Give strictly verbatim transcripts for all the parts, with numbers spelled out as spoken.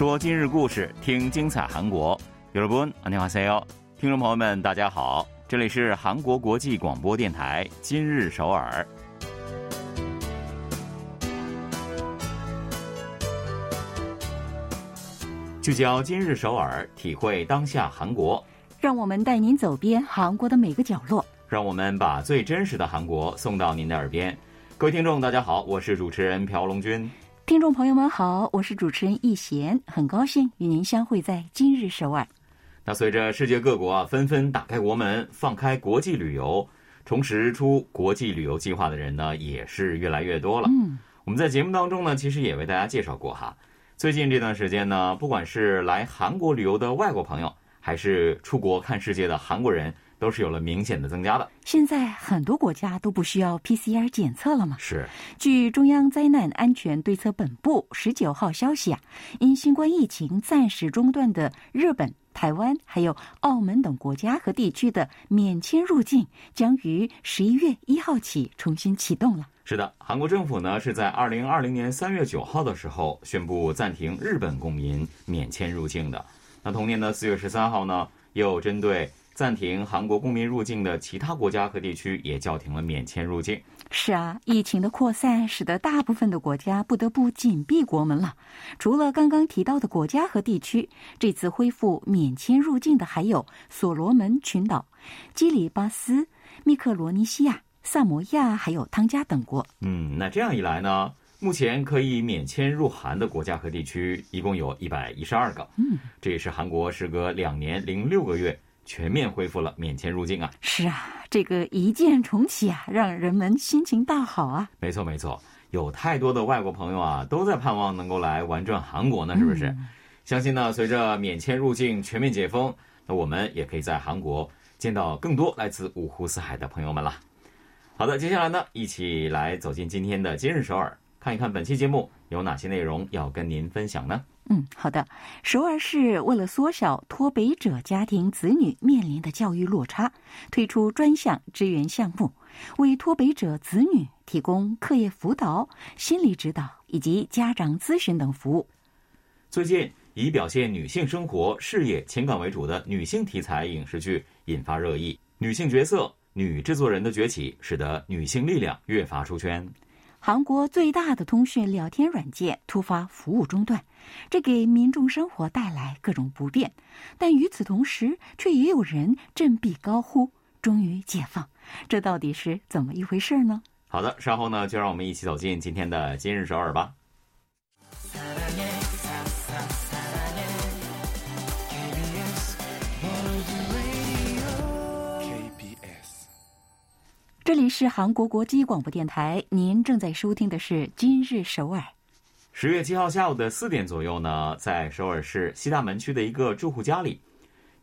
说今日故事，听精彩韩国。여러분안녕하세요，听众朋友们，大家好，这里是韩国国际广播电台今日首尔。聚焦今日首尔，体会当下韩国。让我们带您走遍韩国的每个角落，让我们把最真实的韩国送到您的耳边。各位听众，大家好，我是主持人朴龙君。听众朋友们好，我是主持人易贤，很高兴与您相会在今日首尔。那随着世界各国啊纷纷打开国门，放开国际旅游，重拾出国际旅游计划的人呢也是越来越多了。嗯，我们在节目当中呢，其实也为大家介绍过哈。最近这段时间呢，不管是来韩国旅游的外国朋友，还是出国看世界的韩国人，都是有了明显的增加的。现在很多国家都不需要 P C R 检测了嘛。是。据中央灾难安全对策本部十九号消息啊，因新冠疫情暂时中断的日本、台湾还有澳门等国家和地区的免签入境将于十一月一号起重新启动了。是的，韩国政府呢是在二零二零年三月九号的时候宣布暂停日本公民免签入境的。那同年的四月十三号呢，又针对暂停韩国公民入境的其他国家和地区也叫停了免签入境。是啊，疫情的扩散使得大部分的国家不得不紧闭国门了。除了刚刚提到的国家和地区，这次恢复免签入境的还有所罗门群岛、基里巴斯、密克罗尼西亚、萨摩亚还有汤加等国。嗯，那这样一来呢，目前可以免签入韩的国家和地区一共有一百一十二个。嗯，这也是韩国时隔两年零六个月全面恢复了免签入境啊。是啊，这个一键重启啊，让人们心情大好啊。没错没错，有太多的外国朋友啊都在盼望能够来玩转韩国呢，是不是？嗯，相信呢随着免签入境全面解封，那我们也可以在韩国见到更多来自五湖四海的朋友们了。好的，接下来呢，一起来走进今天的今日首尔，看一看本期节目有哪些内容要跟您分享呢？嗯，好的。首尔市为了缩小脱北者家庭子女面临的教育落差，推出专项支援项目，为脱北者子女提供课业辅导、心理指导以及家长咨询等服务。最近，以表现女性生活、事业、情感为主的女性题材影视剧引发热议，女性角色、女制作人的崛起使得女性力量越发出圈。韩国最大的通讯聊天软件突发服务中断，这给民众生活带来各种不便，但与此同时却也有人振臂高呼终于解放，这到底是怎么一回事呢？好的，稍后呢就让我们一起走进今天的今日首尔吧。这里是韩国国际广播电台，您正在收听的是今日首尔。十月七号下午的四点左右呢，在首尔市西大门区的一个住户家里，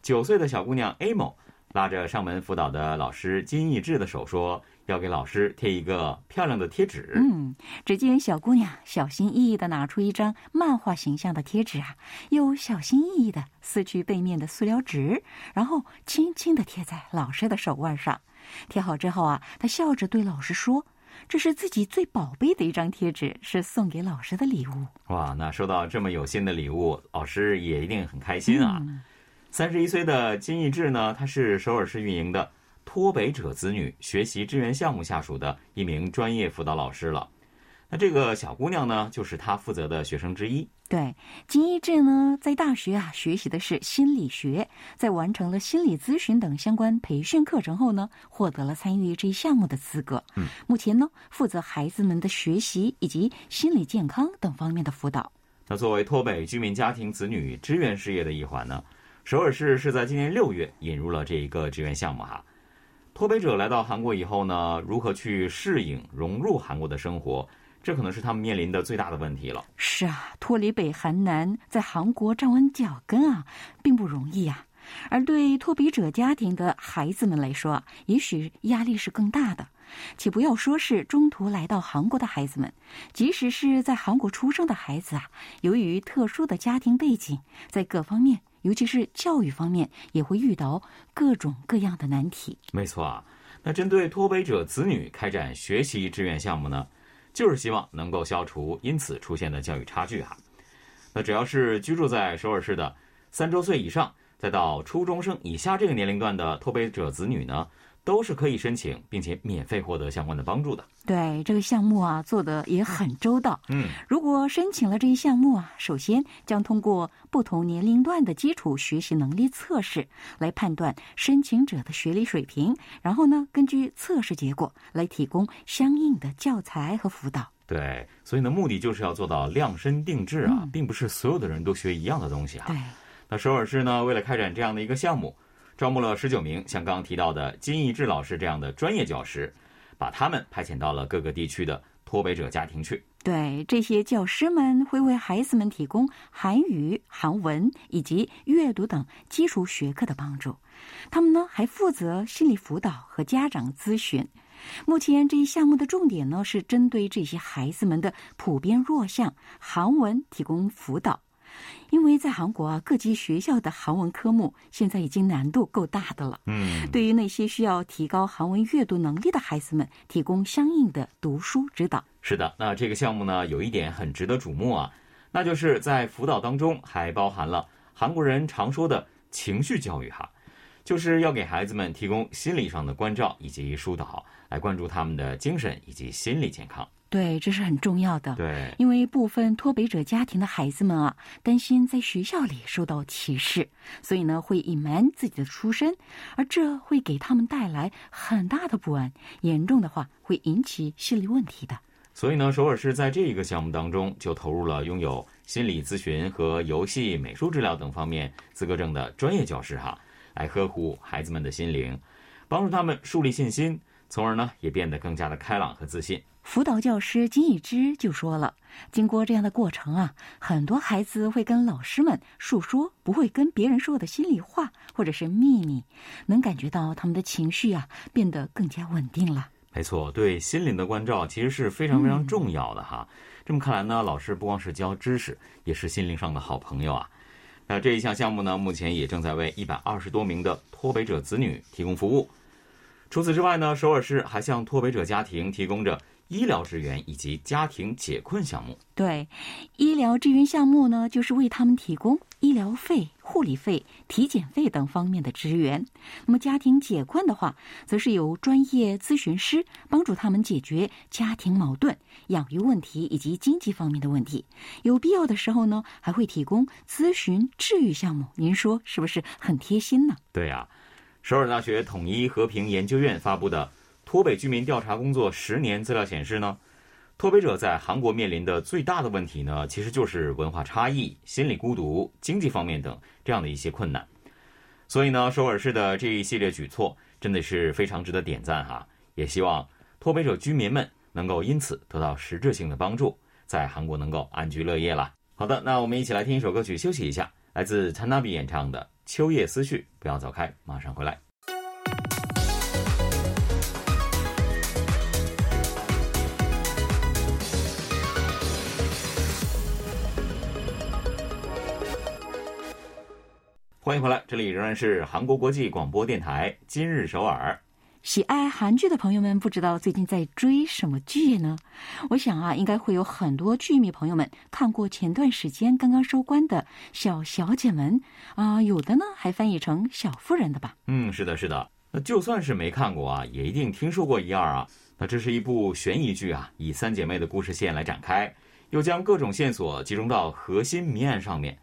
九岁的小姑娘 Amo 拉着上门辅导的老师金义智的手说要给老师贴一个漂亮的贴纸。嗯，只见小姑娘小心翼翼地拿出一张漫画形象的贴纸啊，又小心翼翼地撕去背面的塑料纸，然后轻轻地贴在老师的手腕上。贴好之后啊，他笑着对老师说，这是自己最宝贝的一张贴纸，是送给老师的礼物。哇，那收到这么有心的礼物，老师也一定很开心啊。三十一岁的金义智呢，他是首尔市运营的脱北者子女学习支援项目下属的一名专业辅导老师了。那这个小姑娘呢，就是她负责的学生之一。对，金一智呢，在大学啊学习的是心理学，在完成了心理咨询等相关培训课程后呢，获得了参与这一项目的资格。嗯，目前呢，负责孩子们的学习以及心理健康等方面的辅导。那作为脱北居民家庭子女支援事业的一环呢，首尔市是在今年六月引入了这一个支援项目哈。脱北者来到韩国以后呢，如何去适应融入韩国的生活？这可能是他们面临的最大的问题了。是啊，脱离北韩南，在韩国站稳脚跟啊，并不容易啊。而对脱北者家庭的孩子们来说，也许压力是更大的。且不要说是中途来到韩国的孩子们，即使是在韩国出生的孩子啊，由于特殊的家庭背景，在各方面，尤其是教育方面，也会遇到各种各样的难题。没错啊。那针对脱北者子女开展学习志愿项目呢？就是希望能够消除因此出现的教育差距哈。那只要是居住在首尔市的三周岁以上，再到初中生以下这个年龄段的脱北者子女呢，都是可以申请并且免费获得相关的帮助的。对，这个项目啊做得也很周到。嗯，如果申请了这一项目啊，首先将通过不同年龄段的基础学习能力测试来判断申请者的学历水平，然后呢根据测试结果来提供相应的教材和辅导。对，所以呢目的就是要做到量身定制啊、嗯、并不是所有的人都学一样的东西啊。对，那首尔市呢为了开展这样的一个项目，招募了十九名像刚刚提到的金义智老师这样的专业教师，把他们派遣到了各个地区的脱北者家庭去。对，这些教师们会为孩子们提供韩语、韩文以及阅读等基础学科的帮助。他们呢还负责心理辅导和家长咨询。目前这一项目的重点呢是针对这些孩子们的普遍弱项韩文提供辅导。因为在韩国啊，各级学校的韩文科目现在已经难度够大的了。嗯，对于那些需要提高韩文阅读能力的孩子们，提供相应的读书指导。是的，那这个项目呢，有一点很值得瞩目啊，那就是在辅导当中还包含了韩国人常说的情绪教育哈，就是要给孩子们提供心理上的关照以及疏导，来关注他们的精神以及心理健康。对，这是很重要的。对，因为部分脱北者家庭的孩子们啊，担心在学校里受到歧视，所以呢，会隐瞒自己的出身，而这会给他们带来很大的不安，严重的话会引起心理问题的。所以呢，首尔市在这个项目当中就投入了拥有心理咨询和游戏、美术治疗等方面资格证的专业教师哈，来呵护孩子们的心灵，帮助他们树立信心，从而呢，也变得更加的开朗和自信。辅导教师金以之就说了，经过这样的过程啊，很多孩子会跟老师们述说不会跟别人说的心里话或者是秘密，能感觉到他们的情绪啊变得更加稳定了。没错，对心灵的关照其实是非常非常重要的哈、嗯、这么看来呢，老师不光是教知识，也是心灵上的好朋友啊。那这一项项目呢，目前也正在为一百二十多名的脱北者子女提供服务。除此之外呢，首尔市还向脱北者家庭提供着医疗支援以及家庭解困项目。对，医疗支援项目呢，就是为他们提供医疗费、护理费、体检费等方面的支援。那么家庭解困的话，则是由专业咨询师帮助他们解决家庭矛盾、养育问题以及经济方面的问题。有必要的时候呢，还会提供咨询治愈项目。您说是不是很贴心呢？对啊，首尔大学统一和平研究院发布的脱北居民调查工作十年资料显示呢，脱北者在韩国面临的最大的问题呢，其实就是文化差异、心理孤独、经济方面等这样的一些困难。所以呢，首尔市的这一系列举措真的是非常值得点赞哈，也希望脱北者居民们能够因此得到实质性的帮助，在韩国能够安居乐业啦。好的，那我们一起来听一首歌曲休息一下，来自 Tanabe 演唱的《秋夜思绪》，不要走开，马上回来。欢迎回来，这里仍然是韩国国际广播电台今日首尔。喜爱韩剧的朋友们，不知道最近在追什么剧呢？我想啊，应该会有很多剧迷朋友们看过前段时间刚刚收官的《小小姐们》啊、呃，有的呢还翻译成《小妇人》的吧？嗯，是的，是的。那就算是没看过啊，也一定听说过一二啊。那这是一部悬疑剧啊，以三姐妹的故事线来展开，又将各种线索集中到核心谜案上面，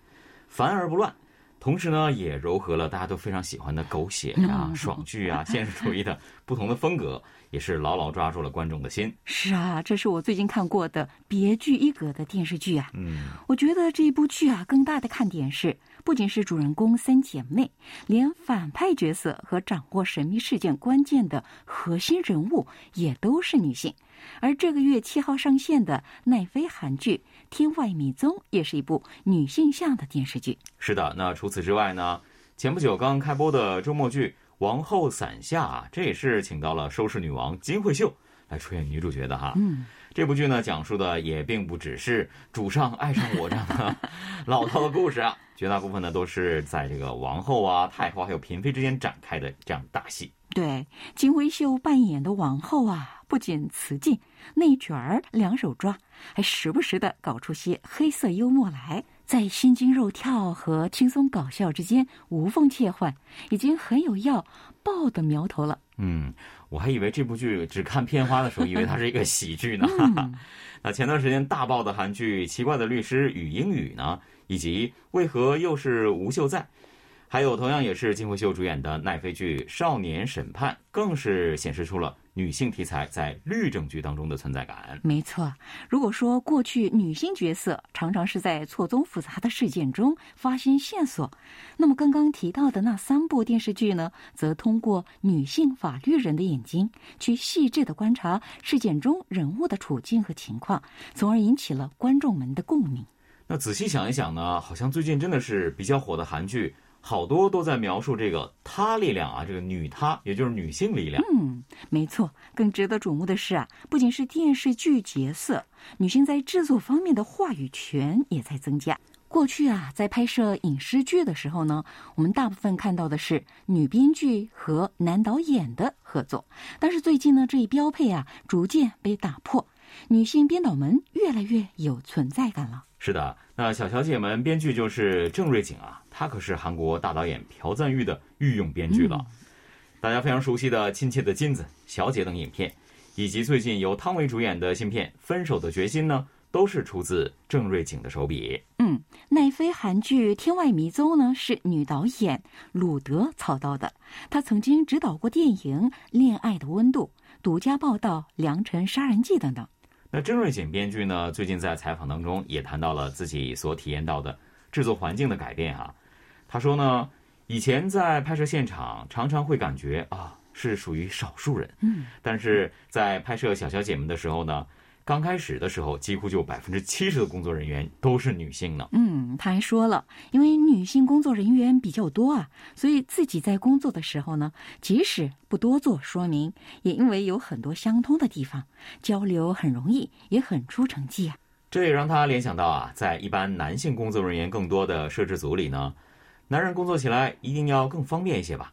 繁而不乱。同时呢，也糅合了大家都非常喜欢的狗血啊、爽剧啊、现实主义的不同的风格，也是牢牢抓住了观众的心。是啊，这是我最近看过的别具一格的电视剧啊。嗯，我觉得这一部剧啊，更大的看点是，不仅是主人公三姐妹，连反派角色和掌握神秘事件关键的核心人物也都是女性。而这个月七号上线的奈飞韩剧《天外迷踪》也是一部女性向的电视剧。是的，那除此之外呢，前不久刚刚开播的周末剧《王后伞下》啊，这也是请到了收视女王金惠秀来出演女主角的哈。嗯，这部剧呢，讲述的也并不只是主上爱上我这样的老套的故事啊，绝大部分呢都是在这个王后啊、太后还有嫔妃之间展开的这样大戏。对，金惠秀扮演的王后啊，不仅词境内卷儿两手抓，还时不时的搞出些黑色幽默来。在心惊肉跳和轻松搞笑之间无缝切换，已经很有要爆的苗头了。嗯，我还以为这部剧只看片花的时候，以为它是一个喜剧呢。嗯、那前段时间大爆的韩剧《奇怪的律师与英语》呢，以及为何又是吴秀在，还有同样也是金惠秀主演的奈飞剧《少年审判》，更是显示出了女性题材在律政剧当中的存在感。没错，如果说过去女性角色常常是在错综复杂的事件中发现线索，那么刚刚提到的那三部电视剧呢，则通过女性法律人的眼睛去细致地观察事件中人物的处境和情况，从而引起了观众们的共鸣。那仔细想一想呢，好像最近真的是比较火的韩剧好多都在描述这个她力量啊，这个女她，也就是女性力量。嗯，没错。更值得瞩目的是啊，不仅是电视剧角色，女性在制作方面的话语权也在增加。过去啊，在拍摄影视剧的时候呢，我们大部分看到的是女编剧和男导演的合作，但是最近呢，这一标配啊，逐渐被打破，女性编导们越来越有存在感了。是的，那小小姐们编剧就是郑瑞景啊，她可是韩国大导演朴赞玉的御用编剧了、嗯、大家非常熟悉的《亲切的金子》《小姐》等影片，以及最近由汤唯主演的新片《分手的决心》呢，都是出自郑瑞景的手笔。嗯，奈飞韩剧《天外迷踪》呢，是女导演鲁德操刀的，她曾经指导过电影《恋爱的温度》《独家报道》《良辰杀人记》等等。那郑瑞景编剧呢，最近在采访当中也谈到了自己所体验到的制作环境的改变啊。他说呢，以前在拍摄现场常常会感觉啊是属于少数人，嗯，但是在拍摄《小小姐们》的时候呢，刚开始的时候几乎就百分之七十的工作人员都是女性呢。嗯，他还说了，因为女性工作人员比较多啊，所以自己在工作的时候呢，即使不多做说明，也因为有很多相通的地方，交流很容易，也很出成绩啊。这也让他联想到啊，在一般男性工作人员更多的摄制组里呢，男人工作起来一定要更方便一些吧。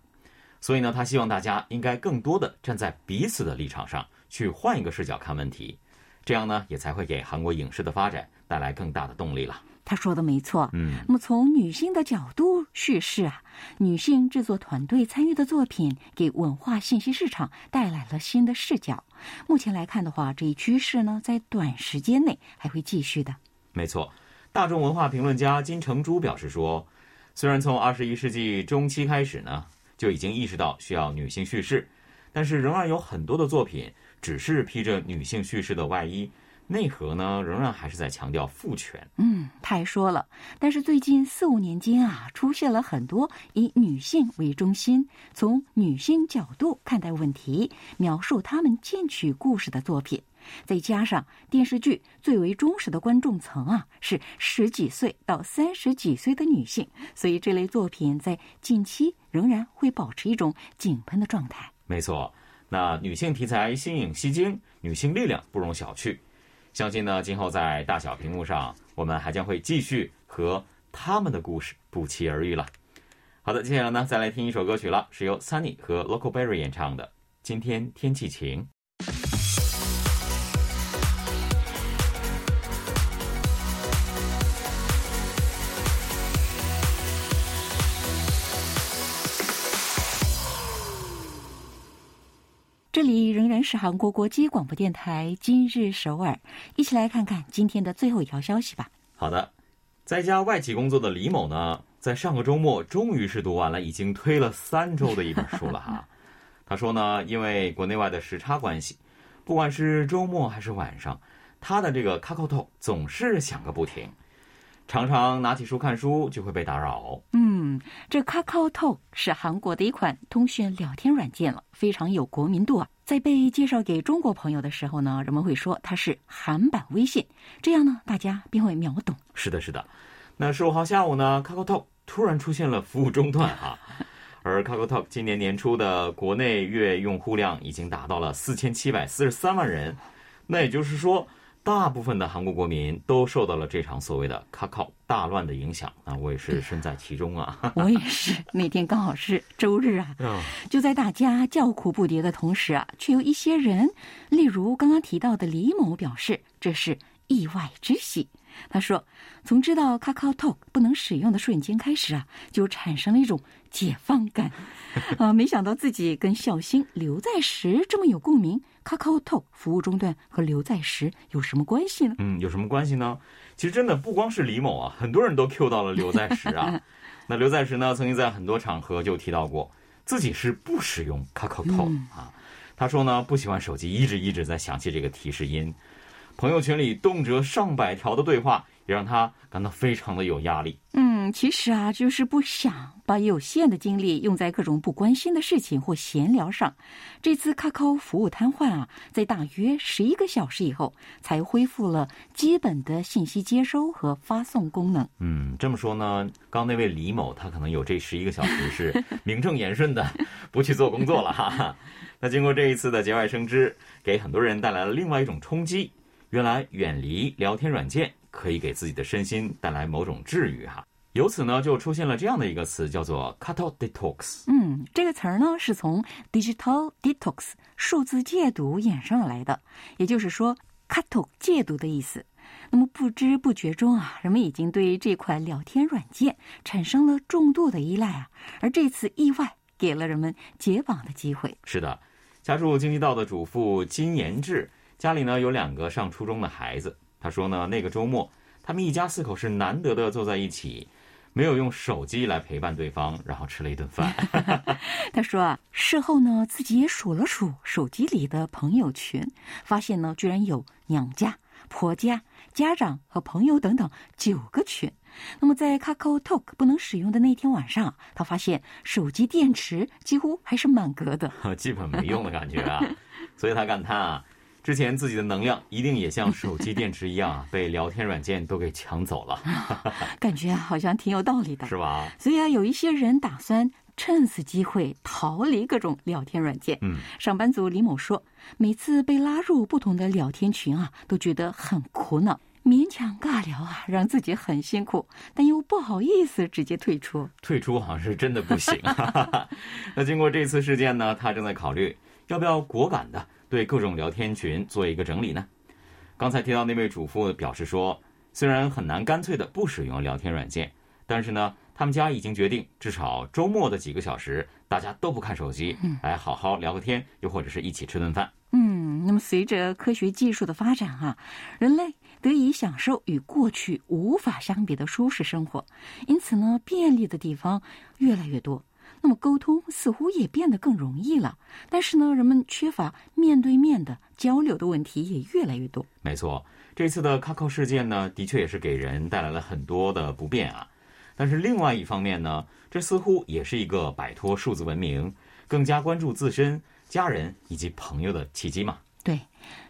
所以呢，他希望大家应该更多的站在彼此的立场上，去换一个视角看问题，这样呢，也才会给韩国影视的发展带来更大的动力了。他说的没错。嗯，那么从女性的角度叙事啊，女性制作团队参与的作品给文化信息市场带来了新的视角。目前来看的话，这一趋势呢，在短时间内还会继续的。没错，大众文化评论家金成珠表示说，虽然从二十一世纪中期开始呢，就已经意识到需要女性叙事，但是仍然有很多的作品只是披着女性叙事的外衣，内核呢仍然还是在强调父权。嗯，他还说了，但是最近四五年间啊，出现了很多以女性为中心，从女性角度看待问题，描述她们进取故事的作品。再加上电视剧最为忠实的观众层啊，是十几岁到三十几岁的女性，所以这类作品在近期仍然会保持一种井喷的状态。没错，那女性题材新颖吸睛，女性力量不容小觑。相信呢，今后在大小屏幕上，我们还将会继续和他们的故事不期而遇了。好的，接下来呢，再来听一首歌曲了，是由 Sunny 和 Local Berry 演唱的《今天天气晴》。这里仍然是韩国国际广播电台今日首尔，一起来看看今天的最后一条消息吧。好的，在一家外企工作的李某呢，在上个周末终于是读完了已经推了三周的一本书了哈。他说呢，因为国内外的时差关系，不管是周末还是晚上，他的这个 KakaoTalk 总是响个不停，常常拿起书看书就会被打扰。嗯，这 KakaoTalk 是韩国的一款通讯聊天软件了，非常有国民度啊。在被介绍给中国朋友的时候呢，人们会说它是韩版微信，这样呢，大家便会秒懂。是的，是的。那十五号下午呢 ，KakaoTalk 突然出现了服务中断啊，而 KakaoTalk 今年年初的国内月用户量已经达到了四千七百四十三万人，那也就是说，大部分的韩国国民都受到了这场所谓的 Kakao 大乱的影响啊，我也是身在其中啊。我也是，那天刚好是周日啊，就在大家叫苦不迭的同时啊，却有一些人，例如刚刚提到的李某表示，这是意外之喜。他说，从知道 KakaoTalk 不能使用的瞬间开始啊，就产生了一种解放感。呃，没想到自己跟孝兴、刘在石这么有共鸣。KakaoTalk 服务中断和刘在石有什么关系呢？嗯，有什么关系呢？其实真的不光是李某啊，很多人都 Q 到了刘在石啊。那刘在石呢，曾经在很多场合就提到过，自己是不使用 KakaoTalk、嗯、啊。他说呢，不喜欢手机一直一直在响起这个提示音。朋友圈里动辄上百条的对话也让他感到非常的有压力。嗯，其实啊，就是不想把有限的精力用在各种不关心的事情或闲聊上。这次卡卡服务瘫痪啊，在大约十一个小时以后才恢复了基本的信息接收和发送功能。嗯，这么说呢，刚那位李某他可能有这十一个小时是名正言顺的不去做工作了哈。那经过这一次的节外生枝，给很多人带来了另外一种冲击。原来远离聊天软件可以给自己的身心带来某种治愈哈，由此呢就出现了这样的一个词，叫做 Kakao Detox。 嗯，这个词儿呢是从 Digital Detox 数字戒毒衍生而来的，也就是说 Kakao 戒毒的意思。那么不知不觉中啊，人们已经对这款聊天软件产生了重度的依赖啊，而这次意外给了人们解绑的机会。是的，家住京畿道的主妇金延志家里呢有两个上初中的孩子，他说呢，那个周末他们一家四口是难得的坐在一起，没有用手机来陪伴对方，然后吃了一顿饭。他说啊，事后呢自己也数了数手机里的朋友群，发现呢居然有娘家、婆家、家长和朋友等等九个群。那么在 KakaoTalk 不能使用的那天晚上，他发现手机电池几乎还是满格的，基本没用的感觉啊。所以他感叹啊，之前自己的能量一定也像手机电池一样、啊、被聊天软件都给抢走了。感觉好像挺有道理的，是吧？所以啊，有一些人打算趁此机会逃离各种聊天软件。嗯，上班族李某说，每次被拉入不同的聊天群啊，都觉得很苦恼，勉强尬聊啊，让自己很辛苦，但又不好意思直接退出。退出好像是真的不行。那经过这次事件呢，他正在考虑要不要果敢的对各种聊天群做一个整理呢？刚才提到那位主妇表示说，虽然很难干脆的不使用聊天软件，但是呢，他们家已经决定，至少周末的几个小时，大家都不看手机，来好好聊个天，又或者是一起吃顿饭。嗯，那么随着科学技术的发展啊，人类得以享受与过去无法相比的舒适生活，因此呢，便利的地方越来越多。那么沟通似乎也变得更容易了，但是呢，人们缺乏面对面的交流的问题也越来越多。没错，这次的 Kakao 事件呢，的确也是给人带来了很多的不便啊。但是另外一方面呢，这似乎也是一个摆脱数字文明，更加关注自身、家人以及朋友的契机嘛。对，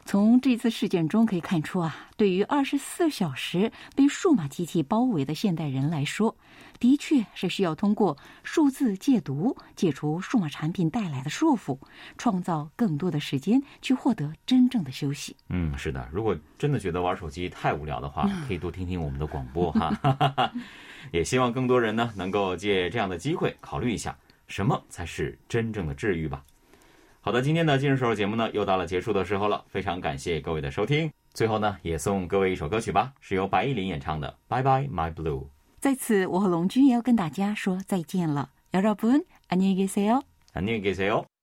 从这次事件中可以看出啊，对于二十四小时被数码机器包围的现代人来说，的确是需要通过数字戒毒，解除数码产品带来的束缚，创造更多的时间去获得真正的休息。嗯，是的，如果真的觉得玩手机太无聊的话，可以多听听我们的广播哈。也希望更多人呢能够借这样的机会考虑一下，什么才是真正的治愈吧。好的，今天的今日首尔节目呢，又到了结束的时候了，非常感谢各位的收听。最后呢，也送各位一首歌曲吧，是由白依林演唱的《Bye Bye My Blue》。在此，我和龙君也要跟大家说再见了。여러분，안녕히 계세요。안녕히 계세요。